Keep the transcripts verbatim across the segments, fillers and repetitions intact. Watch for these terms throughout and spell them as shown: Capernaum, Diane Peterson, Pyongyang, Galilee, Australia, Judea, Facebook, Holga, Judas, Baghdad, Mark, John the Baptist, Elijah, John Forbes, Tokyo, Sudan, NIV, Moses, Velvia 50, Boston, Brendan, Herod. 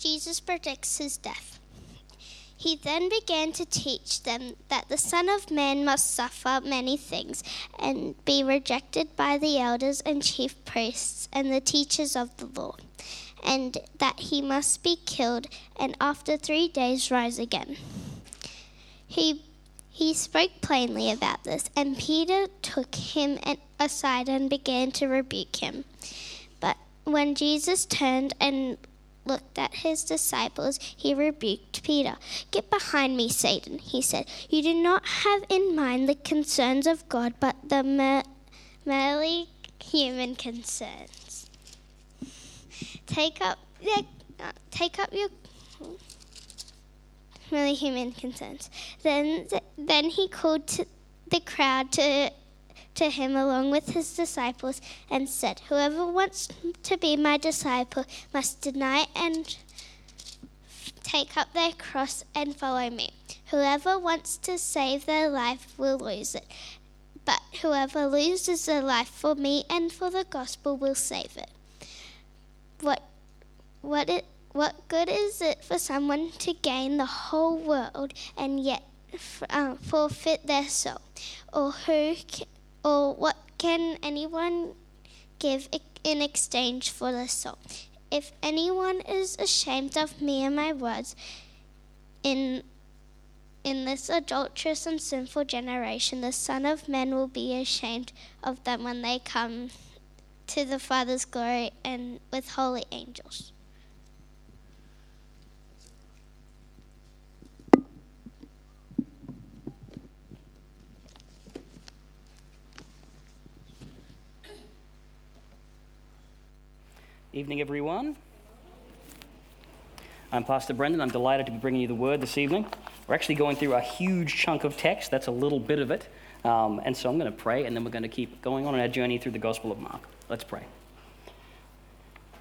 Jesus predicts his death. He then began to teach them that the Son of Man must suffer many things and be rejected by the elders and chief priests and the teachers of the law, and that he must be killed and after three days rise again. He he spoke plainly about this, and Peter took him aside and began to rebuke him. But when Jesus turned and looked at his disciples, he rebuked Peter. "Get behind me, Satan," he said. "You do not have in mind the concerns of God, but the mer- merely human concerns. Take up, uh, take up your merely human concerns." Then, th- then he called to the crowd to. to him along with his disciples and said, "Whoever wants to be my disciple must deny and take up their cross and follow me. Whoever wants to save their life will lose it, but whoever loses their life for me and for the gospel will save it. What, what, it, what good is it for someone to gain the whole world and yet f- uh, forfeit their soul? Or who can, Or what can anyone give in exchange for their soul? If anyone is ashamed of me and my words in in this adulterous and sinful generation, the Son of Man will be ashamed of them when they come to the Father's glory and with holy angels." Evening, everyone. I'm Pastor Brendan. I'm delighted to be bringing you the Word this evening. We're actually going through a huge chunk of text. That's a little bit of it. Um, and so I'm going to pray, and then we're going to keep going on our journey through the Gospel of Mark. Let's pray.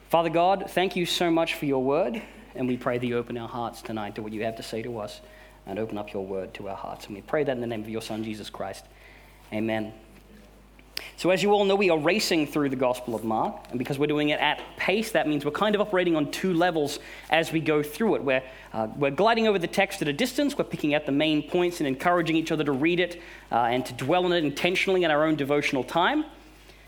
Father God, thank you so much for your Word, and we pray that you open our hearts tonight to what you have to say to us, and open up your Word to our hearts. And we pray that in the name of your Son, Jesus Christ. Amen. So as you all know, we are racing through the Gospel of Mark, and because we're doing it at pace, that means we're kind of operating on two levels as we go through it. We're, uh, we're gliding over the text at a distance, we're picking out the main points and encouraging each other to read it uh, and to dwell on it intentionally in our own devotional time,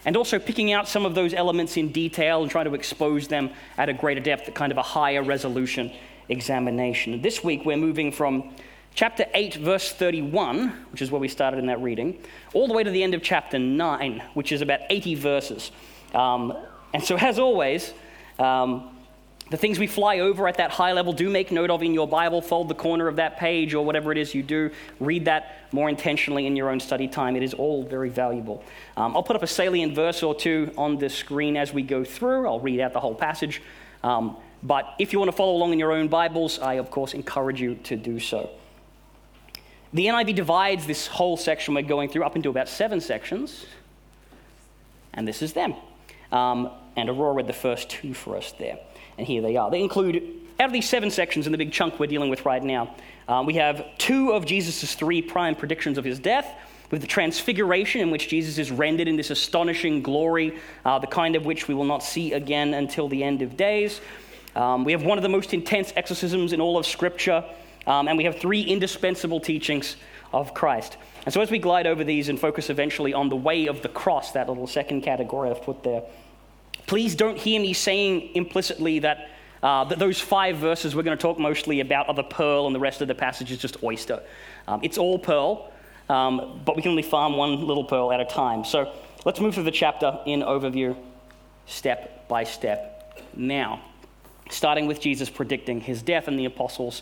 and also picking out some of those elements in detail and trying to expose them at a greater depth, at kind of a higher resolution examination. This week, we're moving from chapter eight, verse thirty-one, which is where we started in that reading, all the way to the end of chapter nine, which is about eighty verses. Um, and so as always, um, the things we fly over at that high level do make note of in your Bible. Fold the corner of that page or whatever it is you do. Read that more intentionally in your own study time. It is all very valuable. Um, I'll put up a salient verse or two on the screen as we go through. I'll read out the whole passage. Um, but if you want to follow along in your own Bibles, I, of course, encourage you to do so. The N I V divides this whole section we're going through up into about seven sections, and this is them. Um, and Aurora read the first two for us there, and here they are. They include, out of these seven sections in the big chunk we're dealing with right now, um, we have two of Jesus' three prime predictions of his death, with the transfiguration in which Jesus is rendered in this astonishing glory, uh, the kind of which we will not see again until the end of days. Um, we have one of the most intense exorcisms in all of Scripture, Um, and we have three indispensable teachings of Christ. And so as we glide over these and focus eventually on the way of the cross, that little second category I've put there, please don't hear me saying implicitly that, uh, that those five verses we're going to talk mostly about are the pearl and the rest of the passage is just oyster. Um, it's all pearl, um, but we can only farm one little pearl at a time. So let's move through the chapter in overview, step by step now, starting with Jesus predicting his death and the apostles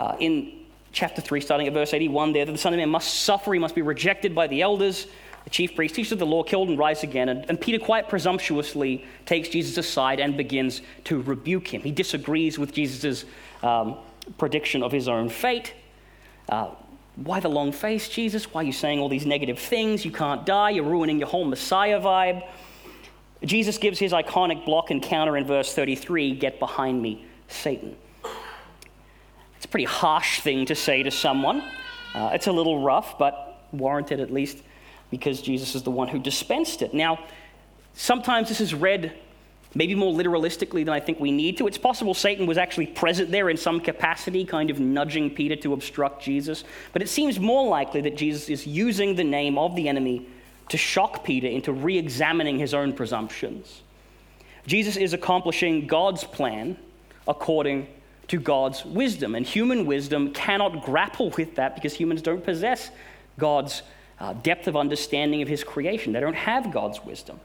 Uh, in chapter three, starting at verse eighty-one there, that the Son of Man must suffer, he must be rejected by the elders, the chief priest, teacher of the law, killed and rise again. And, and Peter quite presumptuously takes Jesus aside and begins to rebuke him. He disagrees with Jesus' um, prediction of his own fate. Uh, why the long face, Jesus? Why are you saying all these negative things? You can't die. You're ruining your whole Messiah vibe. Jesus gives his iconic block and counter in verse thirty-three, "Get behind me, Satan." It's a pretty harsh thing to say to someone. Uh, it's a little rough, but warranted at least, because Jesus is the one who dispensed it. Now, sometimes this is read maybe more literalistically than I think we need to. It's possible Satan was actually present there in some capacity, kind of nudging Peter to obstruct Jesus. But it seems more likely that Jesus is using the name of the enemy to shock Peter into re-examining his own presumptions. Jesus is accomplishing God's plan according to God's wisdom. And human wisdom cannot grapple with that because humans don't possess God's uh, depth of understanding of his creation. They don't have God's wisdom.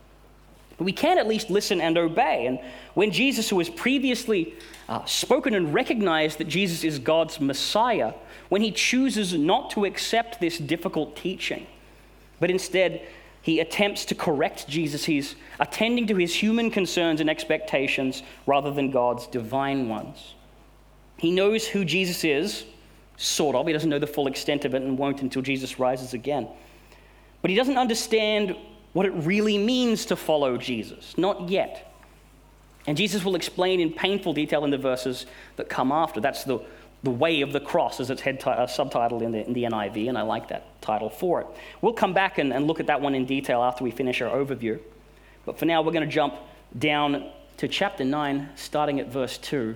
But we can at least listen and obey. And when Jesus, who was previously uh, spoken and recognized that Jesus is God's Messiah, when he chooses not to accept this difficult teaching, but instead he attempts to correct Jesus, he's attending to his human concerns and expectations rather than God's divine ones. He knows who Jesus is, sort of. He doesn't know the full extent of it and won't until Jesus rises again. But he doesn't understand what it really means to follow Jesus, not yet. And Jesus will explain in painful detail in the verses that come after. That's the, the way of the cross, as it's head t- uh, subtitled in the, in the N I V, and I like that title for it. We'll come back and, and look at that one in detail after we finish our overview. But for now, we're going to jump down to chapter nine, starting at verse two,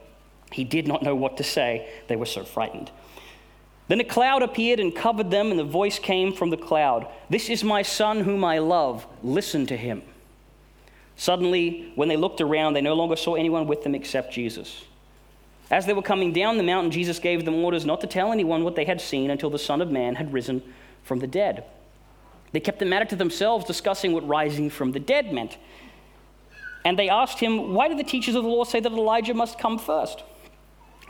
He did not know what to say. They were so frightened. Then a cloud appeared and covered them, and the voice came from the cloud, "This is my son whom I love. Listen to him." Suddenly, when they looked around, they no longer saw anyone with them except Jesus. As they were coming down the mountain, Jesus gave them orders not to tell anyone what they had seen until the Son of Man had risen from the dead. They kept the matter to themselves, discussing what rising from the dead meant. And they asked him, "Why do the teachers of the law say that Elijah must come first?"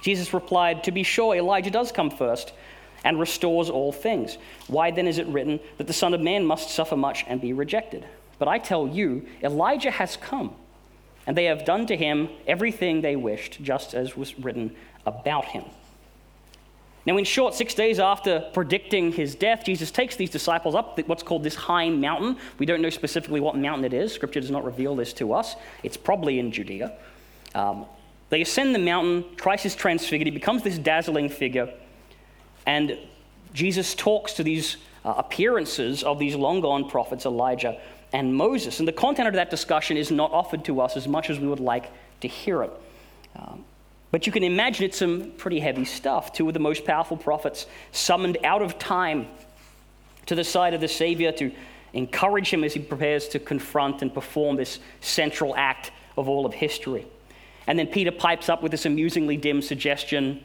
Jesus replied, "To be sure, Elijah does come first and restores all things. Why then is it written that the Son of Man must suffer much and be rejected? But I tell you, Elijah has come, and they have done to him everything they wished, just as was written about him." Now, in short, six days after predicting his death, Jesus takes these disciples up what's called this high mountain. We don't know specifically what mountain it is. Scripture does not reveal this to us. It's probably in Judea. Um, They ascend the mountain, Christ is transfigured, he becomes this dazzling figure, and Jesus talks to these uh, appearances of these long-gone prophets, Elijah and Moses. And the content of that discussion is not offered to us as much as we would like to hear it. Um, but you can imagine it's some pretty heavy stuff. Two of the most powerful prophets summoned out of time to the side of the Savior to encourage him as he prepares to confront and perform this central act of all of history. And then Peter pipes up with this amusingly dim suggestion,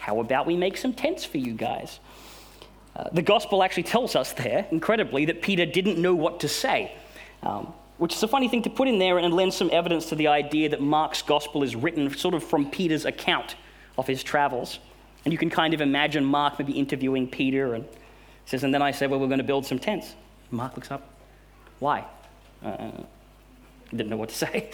"How about we make some tents for you guys?" Uh, the gospel actually tells us there, incredibly, that Peter didn't know what to say, um, which is a funny thing to put in there and lends some evidence to the idea that Mark's gospel is written sort of from Peter's account of his travels. And you can kind of imagine Mark maybe interviewing Peter and says, "And then I said, well, we're going to build some tents." Mark looks up, "Why?" Uh, didn't know what to say.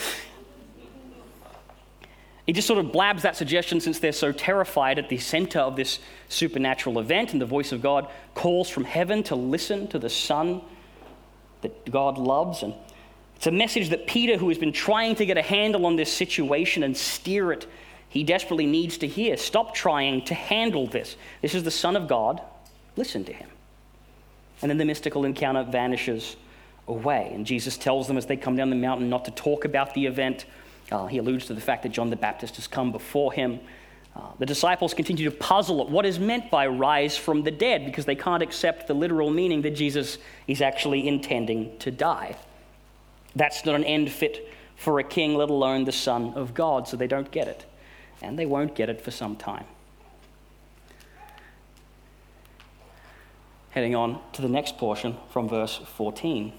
He just sort of blabs that suggestion since they're so terrified at the center of this supernatural event, and the voice of God calls from heaven to listen to the Son that God loves. And it's a message that Peter, who has been trying to get a handle on this situation and steer it, he desperately needs to hear. Stop trying to handle this. This is the Son of God. Listen to him. And then the mystical encounter vanishes away. And Jesus tells them as they come down the mountain not to talk about the event. Uh, he alludes to the fact that John the Baptist has come before him. Uh, the disciples continue to puzzle at what is meant by rise from the dead because they can't accept the literal meaning that Jesus is actually intending to die. That's not an end fit for a king, let alone the Son of God, so they don't get it. And they won't get it for some time. Heading on to the next portion from verse fourteen.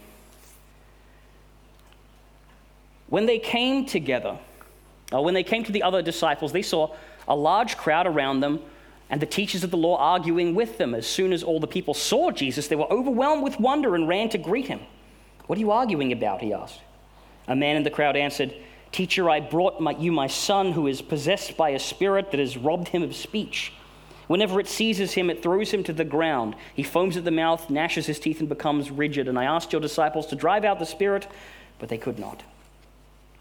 When they came together, or when they came to the other disciples, they saw a large crowd around them and the teachers of the law arguing with them. As soon as all the people saw Jesus, they were overwhelmed with wonder and ran to greet him. "What are you arguing about?" he asked. A man in the crowd answered, "Teacher, I brought my, you my son who is possessed by a spirit that has robbed him of speech. Whenever it seizes him, it throws him to the ground. He foams at the mouth, gnashes his teeth, and becomes rigid. And I asked your disciples to drive out the spirit, but they could not."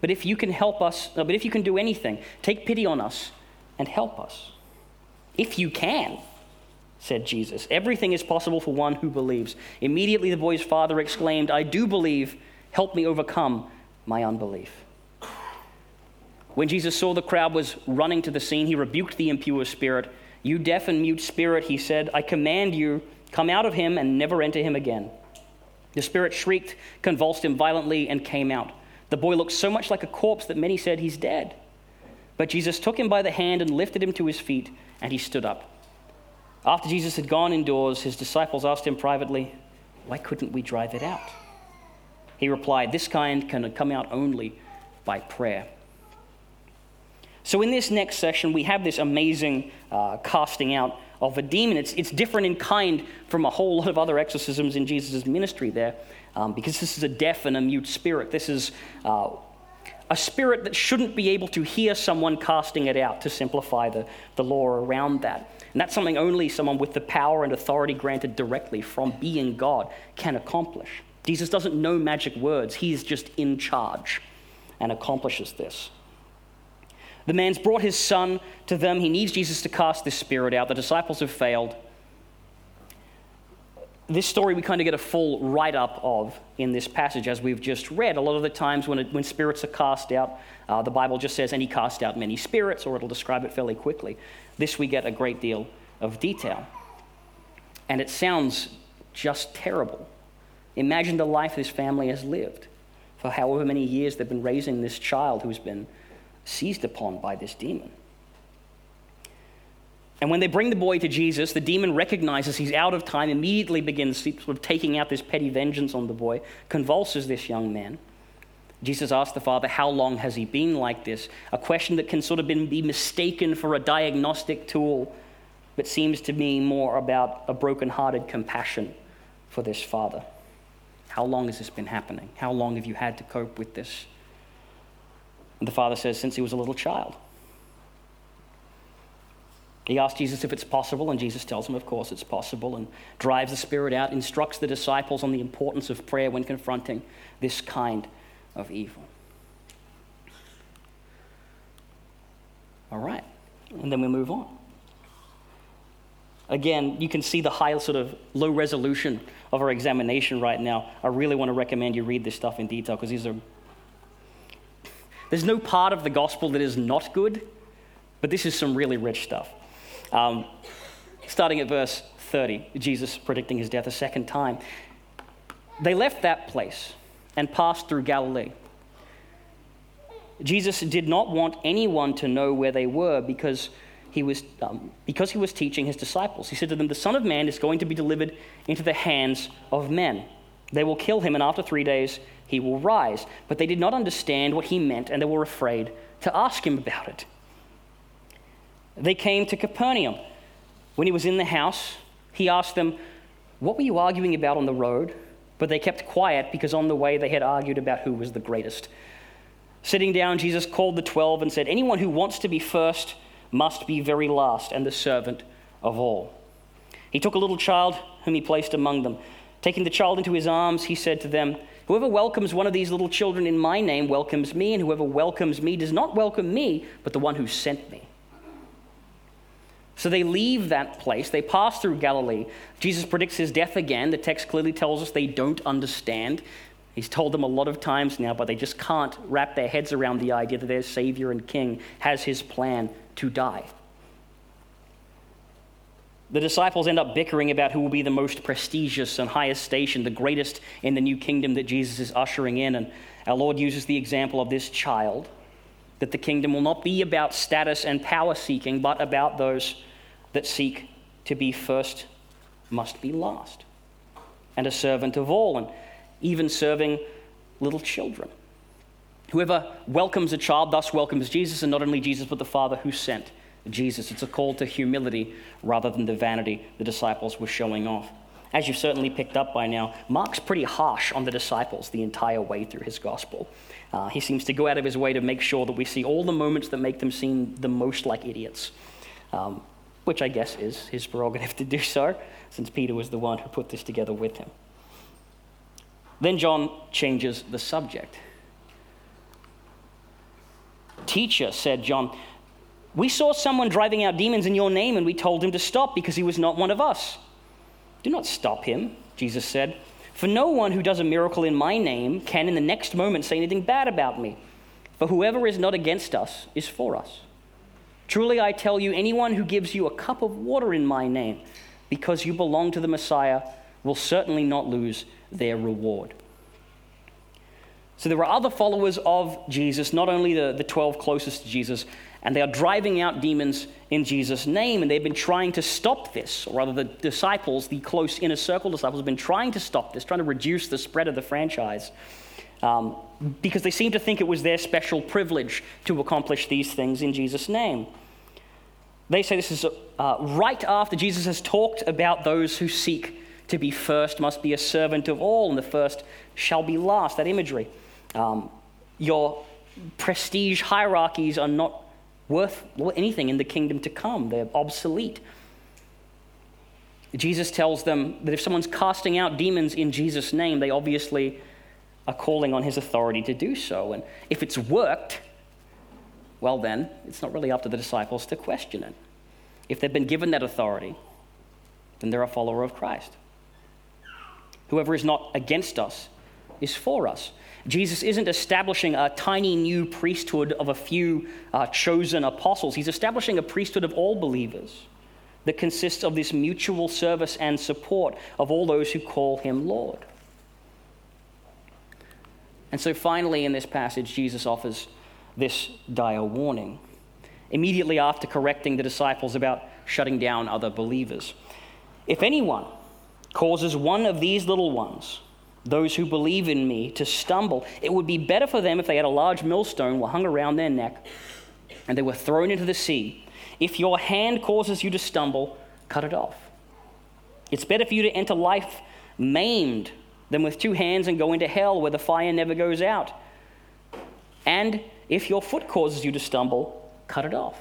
But if you can help us, but if you can do anything, take pity on us and help us." "If you can," said Jesus, "everything is possible for one who believes." Immediately the boy's father exclaimed, "I do believe. Help me overcome my unbelief." When Jesus saw the crowd was running to the scene, he rebuked the impure spirit. "You deaf and mute spirit," he said, "I command you, come out of him and never enter him again." The spirit shrieked, convulsed him violently, and came out. The boy looked so much like a corpse that many said, "He's dead." But Jesus took him by the hand and lifted him to his feet, and he stood up. After Jesus had gone indoors, his disciples asked him privately, "Why couldn't we drive it out?" He replied, "This kind can come out only by prayer." So in this next section, we have this amazing uh, casting out of a demon. It's, it's different in kind from a whole lot of other exorcisms in Jesus' ministry there, um, because this is a deaf and a mute spirit. This is uh, a spirit that shouldn't be able to hear someone casting it out, to simplify the, the law around that. And that's something only someone with the power and authority granted directly from being God can accomplish. Jesus doesn't know magic words. He's just in charge and accomplishes this. The man's brought his son to them. He needs Jesus to cast this spirit out. The disciples have failed. This story we kind of get a full write-up of in this passage, as we've just read. A lot of the times when it, when spirits are cast out, uh, the Bible just says, "And he cast out many spirits," or it'll describe it fairly quickly. This we get a great deal of detail. And it sounds just terrible. Imagine the life this family has lived for however many years they've been raising this child who's been seized upon by this demon. And when they bring the boy to Jesus, the demon recognizes he's out of time, immediately begins sort of taking out this petty vengeance on the boy, convulses this young man. Jesus asked the father, "How long has he been like this?" A question that can sort of be mistaken for a diagnostic tool, but seems to me more about a broken-hearted compassion for this father. How long has this been happening? How long have you had to cope with this? And the father says, "Since he was a little child." He asks Jesus if it's possible, and Jesus tells him, of course, it's possible, and drives the spirit out, instructs the disciples on the importance of prayer when confronting this kind of evil. All right, and then we move on. Again, you can see the high sort of low resolution of our examination right now. I really want to recommend you read this stuff in detail, because these are... There's no part of the gospel that is not good, but this is some really rich stuff. Um, starting at verse thirty, Jesus predicting his death a second time. They left that place and passed through Galilee. Jesus did not want anyone to know where they were, because... He was um, because he was teaching his disciples. He said to them, "The Son of Man is going to be delivered into the hands of men. They will kill him, and after three days he will rise." But they did not understand what he meant, and they were afraid to ask him about it. They came to Capernaum. When he was in the house, he asked them, "What were you arguing about on the road?" But they kept quiet, because on the way they had argued about who was the greatest. Sitting down, Jesus called the twelve and said, "Anyone who wants to be first must be very last and the servant of all." He took a little child whom he placed among them. Taking the child into his arms, he said to them, "Whoever welcomes one of these little children in my name welcomes me, and whoever welcomes me does not welcome me, but the one who sent me." So they leave that place. They pass through Galilee. Jesus predicts his death again. The text clearly tells us they don't understand. He's told them a lot of times now, but they just can't wrap their heads around the idea that their Savior and King has his plan to die. The disciples end up bickering about who will be the most prestigious and highest station, the greatest in the new kingdom that Jesus is ushering in. And our Lord uses the example of this child, that the kingdom will not be about status and power seeking, but about those that seek to be first must be last, and a servant of all, and even serving little children. Whoever welcomes a child thus welcomes Jesus, and not only Jesus, but the Father who sent Jesus. It's a call to humility rather than the vanity the disciples were showing off. As you've certainly picked up by now, Mark's pretty harsh on the disciples the entire way through his gospel. Uh, he seems to go out of his way to make sure that we see all the moments that make them seem the most like idiots, um, which I guess is his prerogative to do so, since Peter was the one who put this together with him. Then John changes the subject. "Teacher," said John, "we saw someone driving out demons in your name, and we told him to stop because he was not one of us." "Do not stop him," Jesus said, "for no one who does a miracle in my name can in the next moment say anything bad about me. For whoever is not against us is for us. Truly I tell you, anyone who gives you a cup of water in my name, because you belong to the Messiah, will certainly not lose their reward." So there were other followers of Jesus, not only the, the twelve closest to Jesus, and they are driving out demons in Jesus' name, and they've been trying to stop this, or rather the disciples, the close inner circle disciples, have been trying to stop this, trying to reduce the spread of the franchise, um, because they seem to think it was their special privilege to accomplish these things in Jesus' name. They say this is uh, right after Jesus has talked about those who seek to be first must be a servant of all, and the first shall be last, that imagery. Um, your prestige hierarchies are not worth anything in the kingdom to come. They're obsolete. Jesus tells them that if someone's casting out demons in Jesus' name, they obviously are calling on his authority to do so. And if it's worked, well then, it's not really up to the disciples to question it. If they've been given that authority, then they're a follower of Christ. Whoever is not against us is for us. Jesus isn't establishing a tiny new priesthood of a few uh, chosen apostles. He's establishing a priesthood of all believers that consists of this mutual service and support of all those who call him Lord. And so finally in this passage, Jesus offers this dire warning immediately after correcting the disciples about shutting down other believers. "If anyone causes one of these little ones, those who believe in me, to stumble, it would be better for them if they had a large millstone hung around their neck and they were thrown into the sea. If your hand causes you to stumble, cut it off. It's better for you to enter life maimed than with two hands and go into hell where the fire never goes out. And if your foot causes you to stumble, cut it off.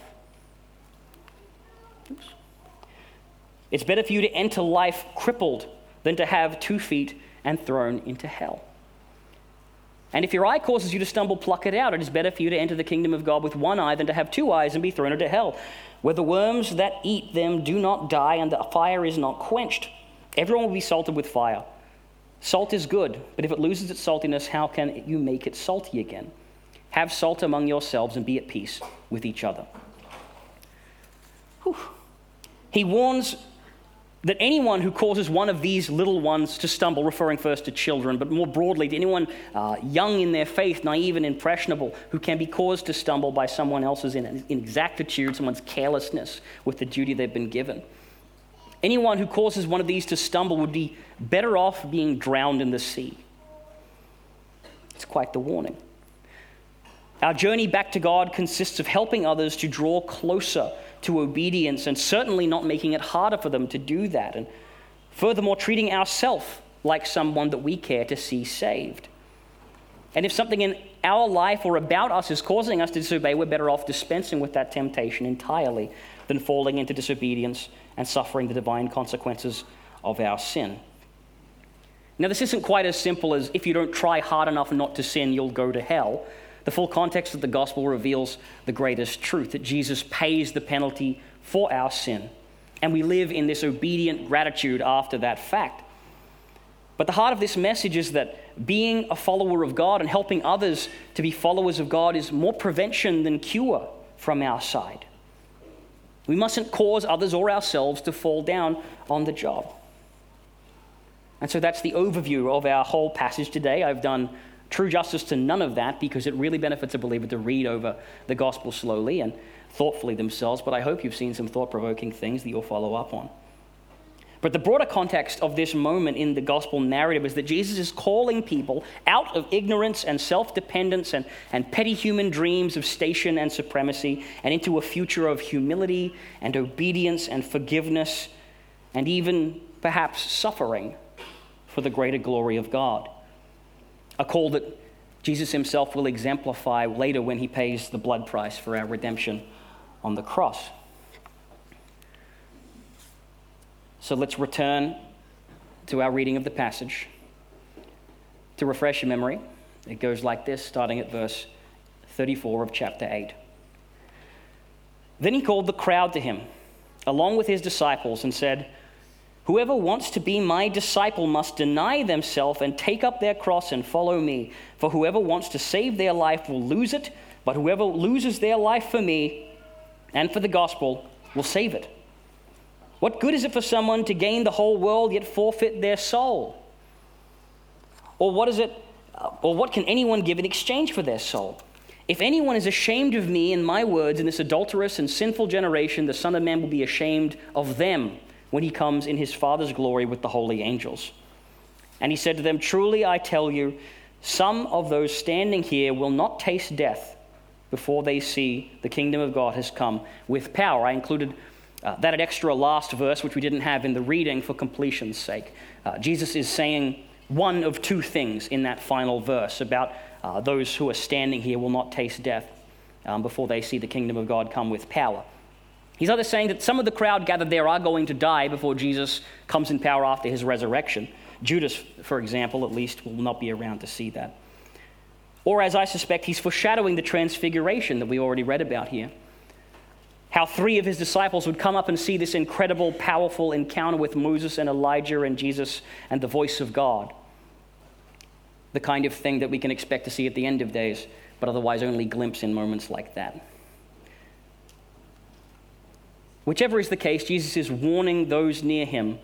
Oops. It's better for you to enter life crippled than to have two feet and thrown into hell. And if your eye causes you to stumble, pluck it out. It is better for you to enter the kingdom of God with one eye than to have two eyes and be thrown into hell, where the worms that eat them do not die and the fire is not quenched. Everyone will be salted with fire. Salt is good, but if it loses its saltiness, how can you make it salty again? Have salt among yourselves and be at peace with each other." Whew. He warns that anyone who causes one of these little ones to stumble, referring first to children, but more broadly to anyone uh, young in their faith, naive and impressionable, who can be caused to stumble by someone else's inexactitude, someone's carelessness with the duty they've been given. Anyone who causes one of these to stumble would be better off being drowned in the sea. It's quite the warning. Our journey back to God consists of helping others to draw closer to obedience and certainly not making it harder for them to do that. And furthermore, treating ourselves like someone that we care to see saved. And if something in our life or about us is causing us to disobey, we're better off dispensing with that temptation entirely than falling into disobedience and suffering the divine consequences of our sin. Now, this isn't quite as simple as if you don't try hard enough not to sin, you'll go to hell. The full context of the gospel reveals the greatest truth, that Jesus pays the penalty for our sin, and we live in this obedient gratitude after that fact. But the heart of this message is that being a follower of God and helping others to be followers of God is more prevention than cure from our side. We mustn't cause others or ourselves to fall down on the job. And so that's the overview of our whole passage today. I've done true justice to none of that because it really benefits a believer to read over the gospel slowly and thoughtfully themselves, but I hope you've seen some thought-provoking things that you'll follow up on. But the broader context of this moment in the gospel narrative is that Jesus is calling people out of ignorance and self-dependence and, and petty human dreams of station and supremacy and into a future of humility and obedience and forgiveness and even perhaps suffering for the greater glory of God. A call that Jesus himself will exemplify later when he pays the blood price for our redemption on the cross. So let's return to our reading of the passage. To refresh your memory, it goes like this, starting at verse thirty-four of chapter eight. Then he called the crowd to him, along with his disciples, and said, "Whoever wants to be my disciple must deny themselves and take up their cross and follow me. For whoever wants to save their life will lose it, but whoever loses their life for me and for the gospel will save it. What good is it for someone to gain the whole world yet forfeit their soul? Or what is it, or what can anyone give in exchange for their soul? If anyone is ashamed of me and my words in this adulterous and sinful generation, the Son of Man will be ashamed of them when he comes in his Father's glory with the holy angels." And he said to them, "Truly I tell you, some of those standing here will not taste death before they see the kingdom of God has come with power." I included Uh, that extra last verse, which we didn't have in the reading for completion's sake. Uh, Jesus is saying one of two things in that final verse about uh, those who are standing here will not taste death um, before they see the kingdom of God come with power. He's either saying that some of the crowd gathered there are going to die before Jesus comes in power after his resurrection. Judas, for example, at least, will not be around to see that. Or, as I suspect, he's foreshadowing the transfiguration that we already read about here. How three of his disciples would come up and see this incredible, powerful encounter with Moses and Elijah and Jesus and the voice of God. The kind of thing that we can expect to see at the end of days, but otherwise only glimpse in moments like that. Whichever is the case, Jesus is warning those near him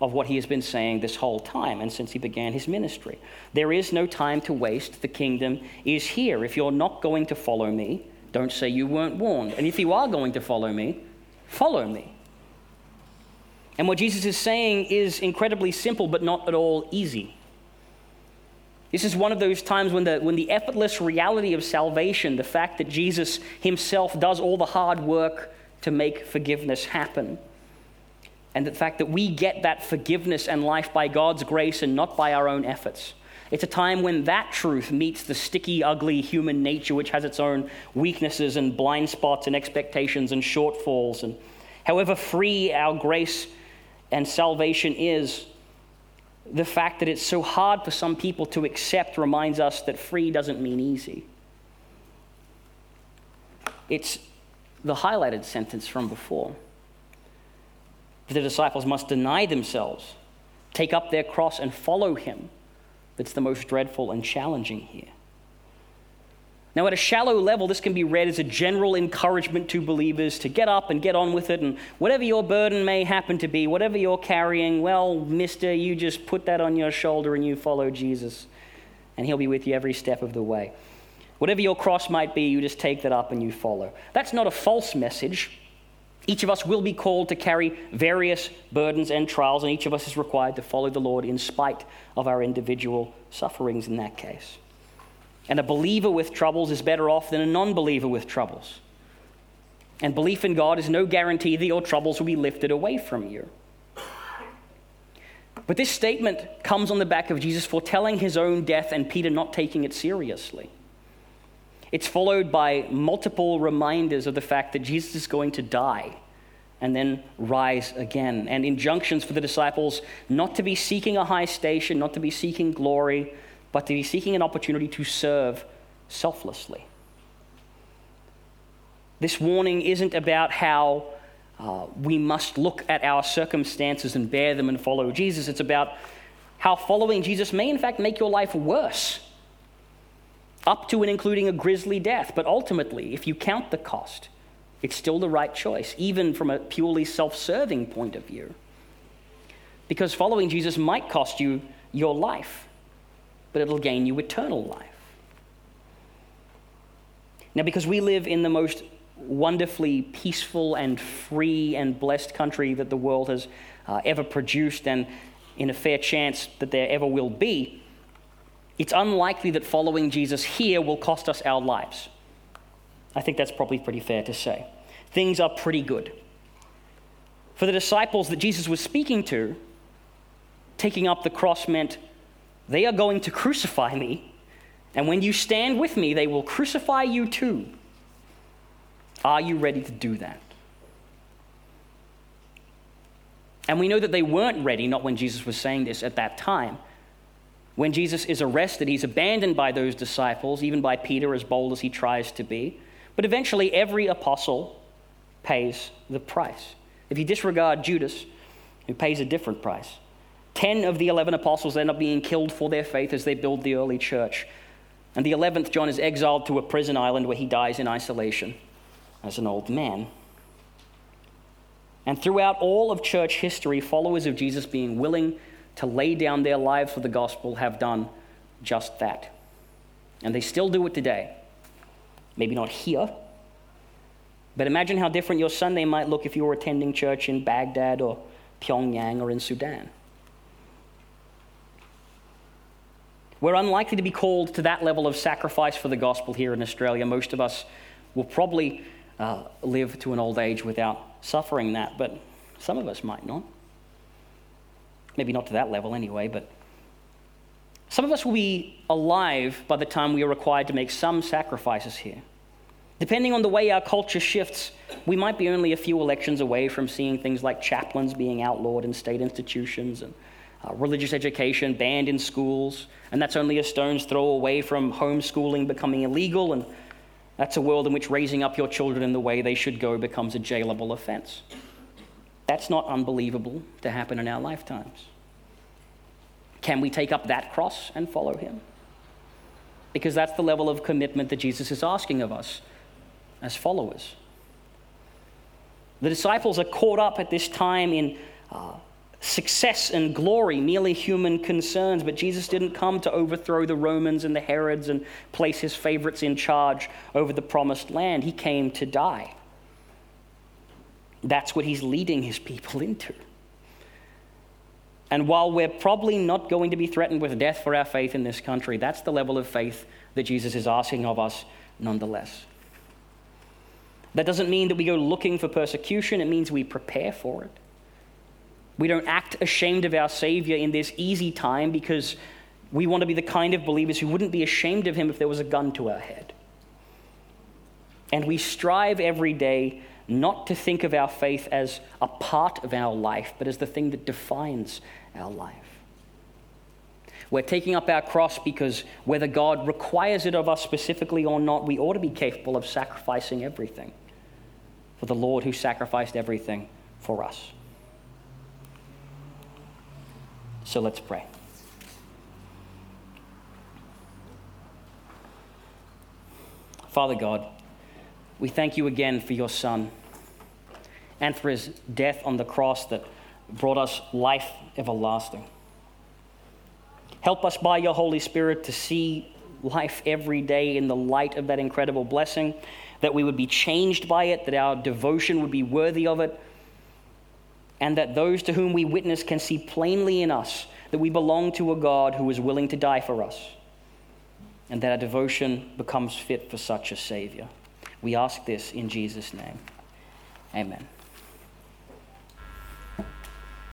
of what he has been saying this whole time and since he began his ministry. There is no time to waste. The kingdom is here. If you're not going to follow me, don't say you weren't warned. And if you are going to follow me, follow me. And what Jesus is saying is incredibly simple, but not at all easy. This is one of those times when the when the effortless reality of salvation, the fact that Jesus himself does all the hard work to make forgiveness happen, and the fact that we get that forgiveness and life by God's grace and not by our own efforts. It's a time when that truth meets the sticky, ugly human nature, which has its own weaknesses and blind spots and expectations and shortfalls. And however free our grace and salvation is, the fact that it's so hard for some people to accept reminds us that free doesn't mean easy. It's the highlighted sentence from before. The disciples must deny themselves, take up their cross and follow him. That's the most dreadful and challenging here. Now, at a shallow level, this can be read as a general encouragement to believers to get up and get on with it, and whatever your burden may happen to be, whatever you're carrying, well, mister, you just put that on your shoulder and you follow Jesus, and he'll be with you every step of the way. Whatever your cross might be, you just take that up and you follow. That's not a false message. Each of us will be called to carry various burdens and trials, and each of us is required to follow the Lord in spite of our individual sufferings in that case. And a believer with troubles is better off than a non-believer with troubles. And belief in God is no guarantee that your troubles will be lifted away from you. But this statement comes on the back of Jesus foretelling his own death and Peter not taking it seriously. It's followed by multiple reminders of the fact that Jesus is going to die and then rise again. And injunctions for the disciples not to be seeking a high station, not to be seeking glory, but to be seeking an opportunity to serve selflessly. This warning isn't about how uh, we must look at our circumstances and bear them and follow Jesus. It's about how following Jesus may in fact make your life worse, up to and including a grisly death. But ultimately, if you count the cost, it's still the right choice, even from a purely self-serving point of view. Because following Jesus might cost you your life, but it'll gain you eternal life. Now, because we live in the most wonderfully peaceful and free and blessed country that the world has uh, ever produced, and in a fair chance that there ever will be, it's unlikely that following Jesus here will cost us our lives. I think that's probably pretty fair to say. Things are pretty good. For the disciples that Jesus was speaking to, taking up the cross meant they are going to crucify me, and when you stand with me, they will crucify you too. Are you ready to do that? And we know that they weren't ready, not when Jesus was saying this at that time. When Jesus is arrested, he's abandoned by those disciples, even by Peter, as bold as he tries to be. But eventually, every apostle pays the price. If you disregard Judas, who pays a different price, ten of the eleven apostles end up being killed for their faith as they build the early church. And the eleventh, John, is exiled to a prison island where he dies in isolation as an old man. And throughout all of church history, followers of Jesus being willing to lay down their lives for the gospel have done just that. And they still do it today. Maybe not here, but imagine how different your Sunday might look if you were attending church in Baghdad or Pyongyang or in Sudan. We're unlikely to be called to that level of sacrifice for the gospel here in Australia. Most of us will probably uh, live to an old age without suffering that, but some of us might not. Maybe not to that level anyway, but some of us will be alive by the time we are required to make some sacrifices here. Depending on the way our culture shifts, we might be only a few elections away from seeing things like chaplains being outlawed in state institutions and uh, religious education banned in schools, and that's only a stone's throw away from homeschooling becoming illegal, and that's a world in which raising up your children in the way they should go becomes a jailable offense. That's not unbelievable to happen in our lifetimes. Can we take up that cross and follow him? Because that's the level of commitment that Jesus is asking of us as followers. The disciples are caught up at this time in uh, success and glory, merely human concerns, but Jesus didn't come to overthrow the Romans and the Herods and place his favorites in charge over the promised land. He came to die. That's what he's leading his people into. And while we're probably not going to be threatened with death for our faith in this country, that's the level of faith that Jesus is asking of us nonetheless. That doesn't mean that we go looking for persecution. It means we prepare for it. We don't act ashamed of our Savior in this easy time because we want to be the kind of believers who wouldn't be ashamed of him if there was a gun to our head. And we strive every day not to think of our faith as a part of our life, but as the thing that defines our life. We're taking up our cross because whether God requires it of us specifically or not, we ought to be capable of sacrificing everything for the Lord who sacrificed everything for us. So let's pray. Father God, we thank you again for your Son and for his death on the cross that brought us life everlasting. Help us by your Holy Spirit to see life every day in the light of that incredible blessing, that we would be changed by it, that our devotion would be worthy of it, and that those to whom we witness can see plainly in us that we belong to a God who is willing to die for us, and that our devotion becomes fit for such a Savior. We ask this in Jesus' name. Amen.